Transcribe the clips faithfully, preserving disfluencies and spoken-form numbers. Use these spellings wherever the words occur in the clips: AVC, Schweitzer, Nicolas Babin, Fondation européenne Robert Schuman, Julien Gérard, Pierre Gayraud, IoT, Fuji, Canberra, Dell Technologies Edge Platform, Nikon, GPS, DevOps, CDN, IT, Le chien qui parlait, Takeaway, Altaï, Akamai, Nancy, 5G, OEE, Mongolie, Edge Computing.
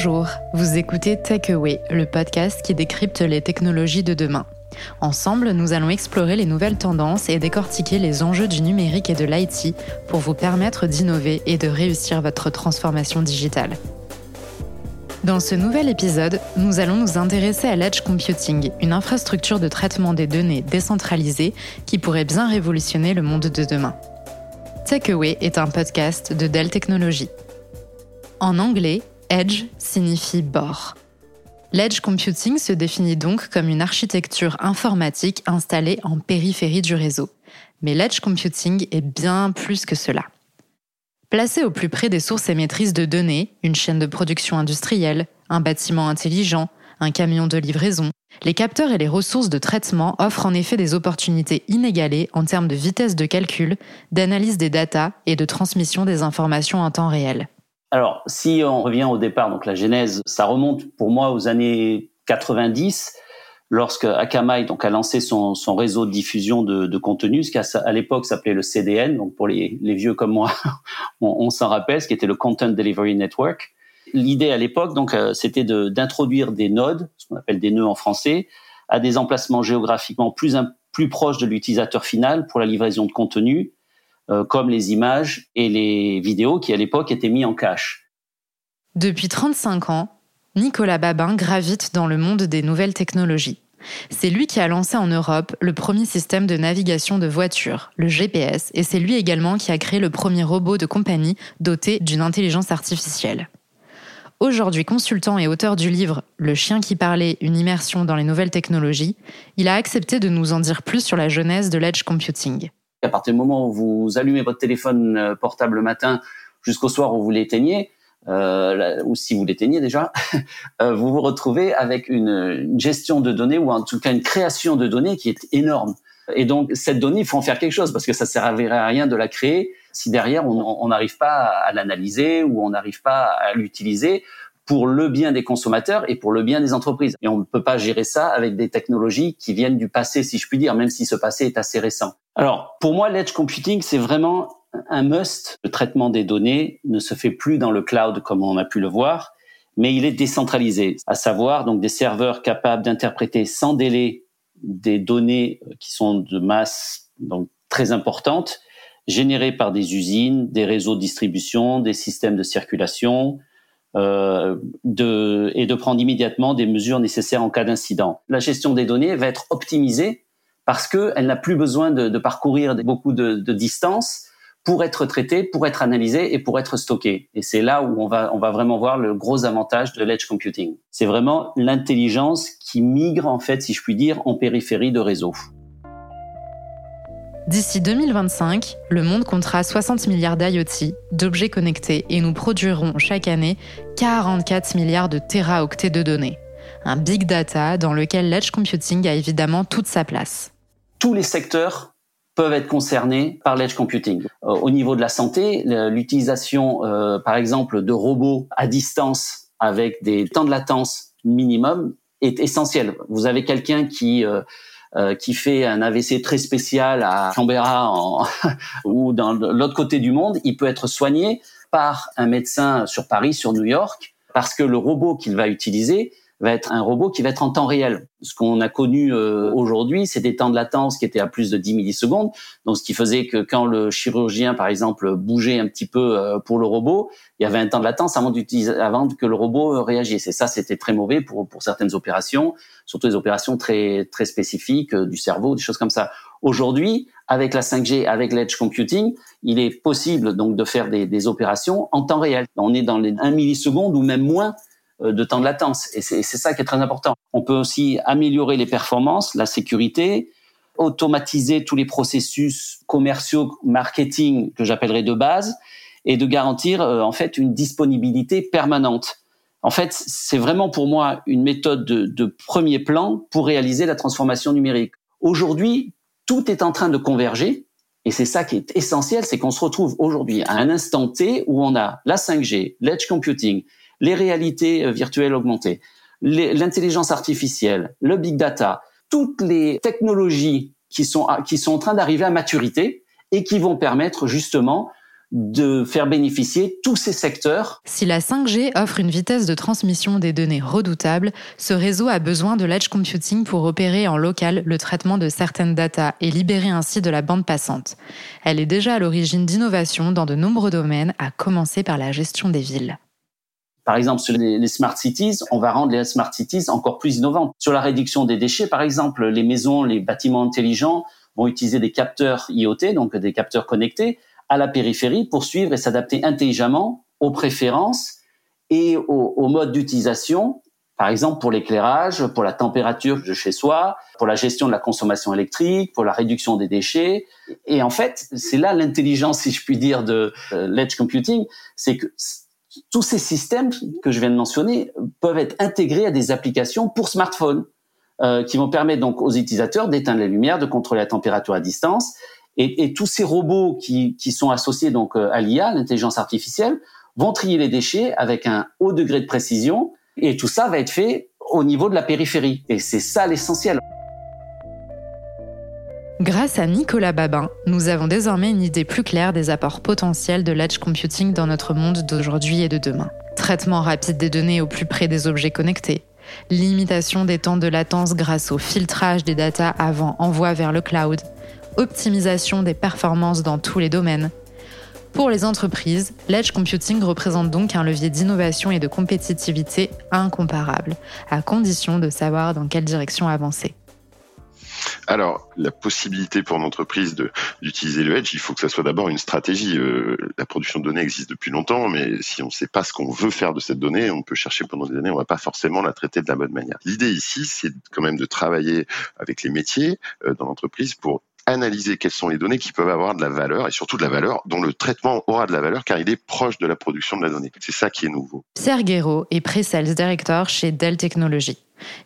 Bonjour, vous écoutez Takeaway, le podcast qui décrypte les technologies de demain. Ensemble, nous allons explorer les nouvelles tendances et décortiquer les enjeux du numérique et de l'I T pour vous permettre d'innover et de réussir votre transformation digitale. Dans ce nouvel épisode, nous allons nous intéresser à l'Edge Computing, une infrastructure de traitement des données décentralisée qui pourrait bien révolutionner le monde de demain. Takeaway est un podcast de Dell Technologies. En anglais, Edge signifie bord. L'Edge Computing se définit donc comme une architecture informatique installée en périphérie du réseau. Mais l'Edge Computing est bien plus que cela. Placé au plus près des sources et maîtrises de données, une chaîne de production industrielle, un bâtiment intelligent, un camion de livraison, les capteurs et les ressources de traitement offrent en effet des opportunités inégalées en termes de vitesse de calcul, d'analyse des data et de transmission des informations en temps réel. Alors, si on revient au départ, donc la genèse, ça remonte pour moi aux années quatre-vingt-dix, lorsque Akamai donc, a lancé son, son réseau de diffusion de, de contenu, ce qui à l'époque s'appelait le C D N, donc pour les, les vieux comme moi, on, on s'en rappelle, ce qui était le Content Delivery Network. L'idée à l'époque, donc, c'était de, d'introduire des nodes, ce qu'on appelle des nœuds en français, à des emplacements géographiquement plus, plus proches de l'utilisateur final pour la livraison de contenu, comme les images et les vidéos qui, à l'époque, étaient mis en cache. Depuis trente-cinq ans, Nicolas Babin gravite dans le monde des nouvelles technologies. C'est lui qui a lancé en Europe le premier système de navigation de voitures, le G P S, et c'est lui également qui a créé le premier robot de compagnie doté d'une intelligence artificielle. Aujourd'hui consultant et auteur du livre « Le chien qui parlait, une immersion dans les nouvelles technologies », il a accepté de nous en dire plus sur la genèse de l'Edge Computing. À partir du moment où vous allumez votre téléphone portable le matin jusqu'au soir où vous l'éteignez, euh, là, ou si vous l'éteignez déjà, vous vous retrouvez avec une, une gestion de données ou en tout cas une création de données qui est énorme. Et donc, cette donnée, il faut en faire quelque chose parce que ça ne servirait à rien de la créer si derrière, on n'arrive pas à l'analyser ou on n'arrive pas à l'utiliser pour le bien des consommateurs et pour le bien des entreprises. Et on ne peut pas gérer ça avec des technologies qui viennent du passé, si je puis dire, même si ce passé est assez récent. Alors, pour moi, l'Edge Computing, c'est vraiment un must. Le traitement des données ne se fait plus dans le cloud comme on a pu le voir, mais il est décentralisé, à savoir donc des serveurs capables d'interpréter sans délai des données qui sont de masse donc très importantes, générées par des usines, des réseaux de distribution, des systèmes de circulation, Euh, de, et de prendre immédiatement des mesures nécessaires en cas d'incident. La gestion des données va être optimisée parce qu'elle n'a plus besoin de, de parcourir beaucoup de, de distances pour être traitée, pour être analysée et pour être stockée. Et c'est là où on va, on va vraiment voir le gros avantage de l'Edge Computing. C'est vraiment l'intelligence qui migre, en fait, si je puis dire, en périphérie de réseau. D'ici deux mille vingt-cinq, le monde comptera soixante milliards d'I O T, d'objets connectés, et nous produirons chaque année quarante-quatre milliards de téraoctets de données. Un big data dans lequel l'Edge Computing a évidemment toute sa place. Tous les secteurs peuvent être concernés par l'Edge Computing. Au niveau de la santé, l'utilisation, euh, par exemple, de robots à distance avec des temps de latence minimum est essentielle. Vous avez quelqu'un qui... Euh, Euh, qui fait un A V C très spécial à Canberra en ou dans l'autre côté du monde, il peut être soigné par un médecin sur Paris, sur New York, parce que le robot qu'il va utiliser va être un robot qui va être en temps réel. Ce qu'on a connu euh, aujourd'hui, c'est des temps de latence qui étaient à plus de dix millisecondes, donc ce qui faisait que quand le chirurgien, par exemple, bougeait un petit peu euh, pour le robot, il y avait un temps de latence avant, avant que le robot réagisse. Et ça, c'était très mauvais pour, pour certaines opérations, surtout des opérations très, très spécifiques euh, du cerveau, des choses comme ça. Aujourd'hui, avec la cinq G, avec l'Edge Computing, il est possible donc de faire des, des opérations en temps réel. On est dans les un milliseconde ou même moins de temps de latence. Et c'est, c'est ça qui est très important. On peut aussi améliorer les performances, la sécurité, automatiser tous les processus commerciaux, marketing, que j'appellerais de base, et de garantir euh, en fait une disponibilité permanente. En fait, c'est vraiment pour moi une méthode de, de premier plan pour réaliser la transformation numérique. Aujourd'hui, tout est en train de converger, et c'est ça qui est essentiel, c'est qu'on se retrouve aujourd'hui à un instant T où on a la cinq G, l'Edge Computing, les réalités virtuelles augmentées, les, l'intelligence artificielle, le big data, toutes les technologies qui sont, à, qui sont en train d'arriver à maturité et qui vont permettre justement de faire bénéficier tous ces secteurs. Si la cinq G offre une vitesse de transmission des données redoutable, ce réseau a besoin de l'edge computing pour opérer en local le traitement de certaines datas et libérer ainsi de la bande passante. Elle est déjà à l'origine d'innovations dans de nombreux domaines, à commencer par la gestion des villes. Par exemple, sur les smart cities, on va rendre les smart cities encore plus innovantes. Sur la réduction des déchets, par exemple, les maisons, les bâtiments intelligents vont utiliser des capteurs I O T, donc des capteurs connectés, à la périphérie pour suivre et s'adapter intelligemment aux préférences et aux, aux modes d'utilisation, par exemple pour l'éclairage, pour la température de chez soi, pour la gestion de la consommation électrique, pour la réduction des déchets. Et en fait, c'est là l'intelligence, si je puis dire, de l'edge computing, c'est que tous ces systèmes que je viens de mentionner peuvent être intégrés à des applications pour smartphone euh, qui vont permettre donc aux utilisateurs d'éteindre les lumières, de contrôler la température à distance. Et, et tous ces robots qui, qui sont associés donc à l'I A, l'intelligence artificielle, vont trier les déchets avec un haut degré de précision. Et tout ça va être fait au niveau de la périphérie. Et c'est ça l'essentiel. Grâce à Nicolas Babin, nous avons désormais une idée plus claire des apports potentiels de l'edge computing dans notre monde d'aujourd'hui et de demain. Traitement rapide des données au plus près des objets connectés, limitation des temps de latence grâce au filtrage des datas avant envoi vers le cloud, optimisation des performances dans tous les domaines. Pour les entreprises, l'edge computing représente donc un levier d'innovation et de compétitivité incomparable, à condition de savoir dans quelle direction avancer. Alors, la possibilité pour une entreprise de, d'utiliser le edge, il faut que ça soit d'abord une stratégie. Euh, la production de données existe depuis longtemps, mais si on ne sait pas ce qu'on veut faire de cette donnée, on peut chercher pendant des années, on ne va pas forcément la traiter de la bonne manière. L'idée ici, c'est quand même de travailler avec les métiers euh, dans l'entreprise pour analyser quelles sont les données qui peuvent avoir de la valeur et surtout de la valeur dont le traitement aura de la valeur car il est proche de la production de la donnée. C'est ça qui est nouveau. Pierre Gayraud est Pre-Sales Director chez Dell Technologies.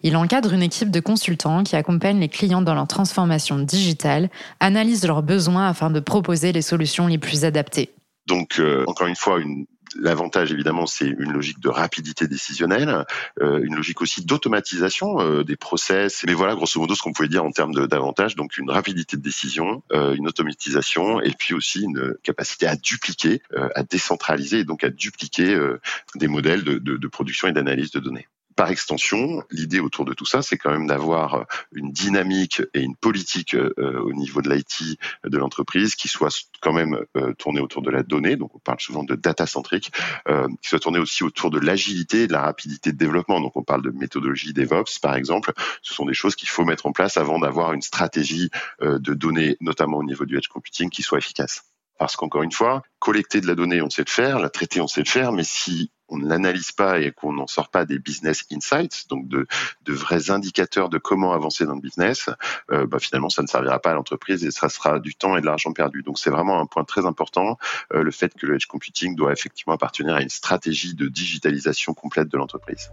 Il encadre une équipe de consultants qui accompagnent les clients dans leur transformation digitale, analyse leurs besoins afin de proposer les solutions les plus adaptées. Donc, euh, encore une fois, une... l'avantage, évidemment, c'est une logique de rapidité décisionnelle, euh, une logique aussi d'automatisation euh, des process. Mais voilà, grosso modo, ce qu'on pouvait dire en termes de, d'avantages. Donc, une rapidité de décision, euh, une automatisation et puis aussi une capacité à dupliquer, euh, à décentraliser et donc à dupliquer euh, des modèles de, de, de production et d'analyse de données. Par extension, l'idée autour de tout ça, c'est quand même d'avoir une dynamique et une politique euh, au niveau de l'I T de l'entreprise qui soit quand même euh, tournée autour de la donnée, donc on parle souvent de data-centrique, euh, qui soit tournée aussi autour de l'agilité et de la rapidité de développement. Donc on parle de méthodologie DevOps, par exemple. Ce sont des choses qu'il faut mettre en place avant d'avoir une stratégie euh, de données, notamment au niveau du edge computing, qui soit efficace. Parce qu'encore une fois, collecter de la donnée, on sait le faire, la traiter, on sait le faire, mais si on ne l'analyse pas et qu'on n'en sort pas des business insights, donc de, de vrais indicateurs de comment avancer dans le business, euh, bah finalement, ça ne servira pas à l'entreprise et ça sera du temps et de l'argent perdu. Donc, c'est vraiment un point très important, euh, le fait que le edge computing doit effectivement appartenir à une stratégie de digitalisation complète de l'entreprise.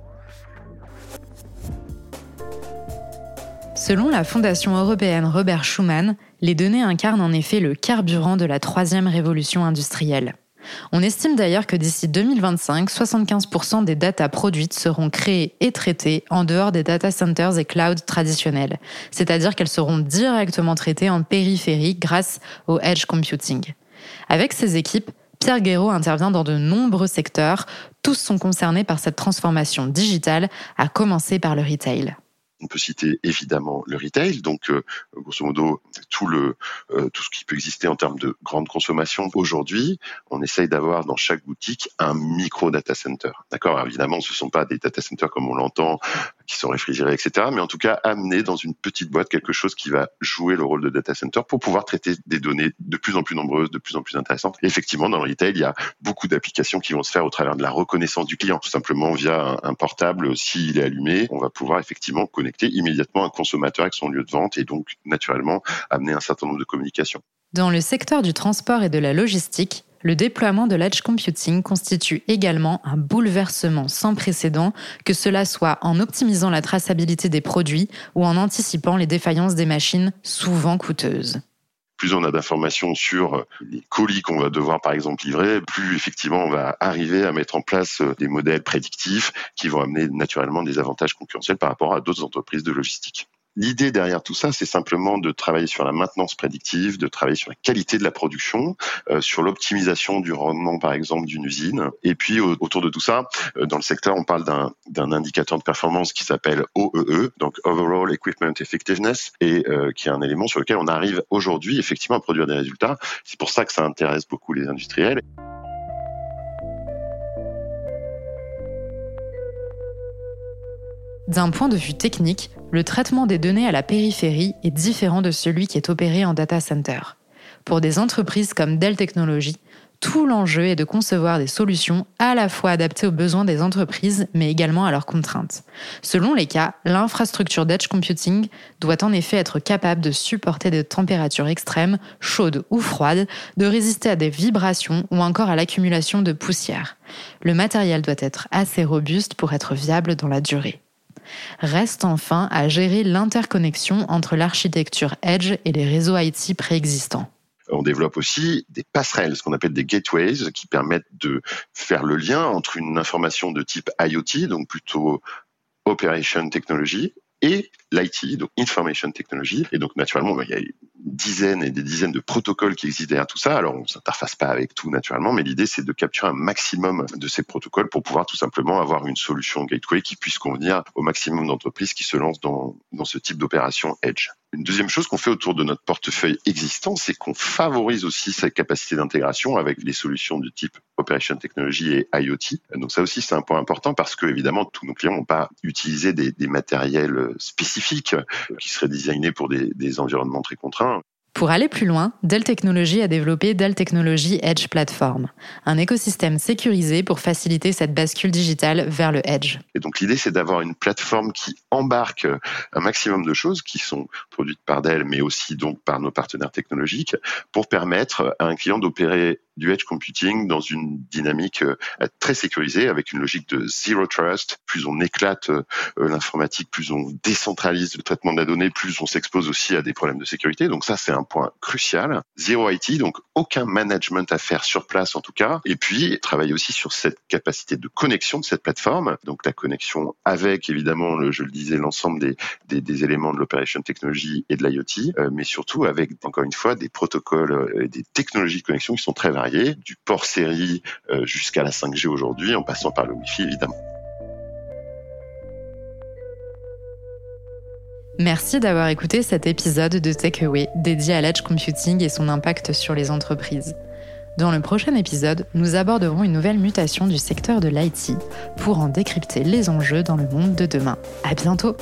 Selon la Fondation européenne Robert Schuman, les données incarnent en effet le carburant de la troisième révolution industrielle. On estime d'ailleurs que d'ici deux mille vingt-cinq, soixante-quinze pour cent des datas produites seront créées et traitées en dehors des data centers et clouds traditionnels, c'est-à-dire qu'elles seront directement traitées en périphérie grâce au edge computing. Avec ses équipes, Pierre Gayraud intervient dans de nombreux secteurs, tous sont concernés par cette transformation digitale, à commencer par le retail. On peut citer évidemment le retail, donc euh, grosso modo tout le euh, tout ce qui peut exister en termes de grande consommation. Aujourd'hui, on essaye d'avoir dans chaque boutique un micro data center. D'accord, alors, évidemment, ce ne sont pas des data centers comme on l'entend, qui sont réfrigérés, et cetera. Mais en tout cas, amener dans une petite boîte quelque chose qui va jouer le rôle de data center pour pouvoir traiter des données de plus en plus nombreuses, de plus en plus intéressantes. Et effectivement, dans le retail, il y a beaucoup d'applications qui vont se faire au travers de la reconnaissance du client. Tout simplement via un, un portable, s'il est allumé, on va pouvoir effectivement connaître immédiatement un consommateur avec son lieu de vente et donc naturellement amener un certain nombre de communications. Dans le secteur du transport et de la logistique, le déploiement de l'edge computing constitue également un bouleversement sans précédent, que cela soit en optimisant la traçabilité des produits ou en anticipant les défaillances des machines souvent coûteuses. Plus on a d'informations sur les colis qu'on va devoir, par exemple, livrer, plus effectivement on va arriver à mettre en place des modèles prédictifs qui vont amener naturellement des avantages concurrentiels par rapport à d'autres entreprises de logistique. L'idée derrière tout ça, c'est simplement de travailler sur la maintenance prédictive, de travailler sur la qualité de la production, euh, sur l'optimisation du rendement, par exemple, d'une usine. Et puis, au- autour de tout ça, euh, dans le secteur, on parle d'un, d'un indicateur de performance qui s'appelle O E E, donc Overall Equipment Effectiveness, et euh, qui est un élément sur lequel on arrive aujourd'hui, effectivement, à produire des résultats. C'est pour ça que ça intéresse beaucoup les industriels. D'un point de vue technique, le traitement des données à la périphérie est différent de celui qui est opéré en data center. Pour des entreprises comme Dell Technologies, tout l'enjeu est de concevoir des solutions à la fois adaptées aux besoins des entreprises, mais également à leurs contraintes. Selon les cas, l'infrastructure d'edge computing doit en effet être capable de supporter des températures extrêmes, chaudes ou froides, de résister à des vibrations ou encore à l'accumulation de poussière. Le matériel doit être assez robuste pour être viable dans la durée. Reste enfin à gérer l'interconnexion entre l'architecture Edge et les réseaux I T préexistants. On développe aussi des passerelles, ce qu'on appelle des gateways, qui permettent de faire le lien entre une information de type I O T, donc plutôt Operation Technology, et l'I T, donc Information Technology. Et donc, naturellement, il y a des dizaines et des dizaines de protocoles qui existent derrière tout ça. Alors, on ne s'interface pas avec tout, naturellement, mais l'idée, c'est de capturer un maximum de ces protocoles pour pouvoir tout simplement avoir une solution gateway qui puisse convenir au maximum d'entreprises qui se lancent dans, dans ce type d'opération Edge. Une deuxième chose qu'on fait autour de notre portefeuille existant, c'est qu'on favorise aussi sa capacité d'intégration avec les solutions du type Operation Technology et I O T. Donc ça aussi, c'est un point important parce que, évidemment, tous nos clients n'ont pas utilisé des, des matériels spécifiques qui seraient designés pour des, des environnements très contraints. Pour aller plus loin, Dell Technologies a développé Dell Technologies Edge Platform, un écosystème sécurisé pour faciliter cette bascule digitale vers le Edge. Et donc l'idée, c'est d'avoir une plateforme qui embarque un maximum de choses qui sont produites par Dell, mais aussi donc par nos partenaires technologiques, pour permettre à un client d'opérer du Edge Computing dans une dynamique très sécurisée, avec une logique de zero trust. Plus on éclate l'informatique, plus on décentralise le traitement de la donnée, plus on s'expose aussi à des problèmes de sécurité. Donc ça, c'est un point crucial. Zero I T, donc aucun management à faire sur place en tout cas. Et puis, travailler aussi sur cette capacité de connexion de cette plateforme. Donc la connexion avec, évidemment, le, je le disais, l'ensemble des, des, des éléments de l'Operation Technology et de l'I O T, mais surtout avec, encore une fois, des protocoles et des technologies de connexion qui sont très variées. Du port série jusqu'à la cinq G aujourd'hui, en passant par le Wi-Fi évidemment. Merci d'avoir écouté cet épisode de Takeaway dédié à l'Edge Computing et son impact sur les entreprises. Dans le prochain épisode, nous aborderons une nouvelle mutation du secteur de l'I T pour en décrypter les enjeux dans le monde de demain. À bientôt!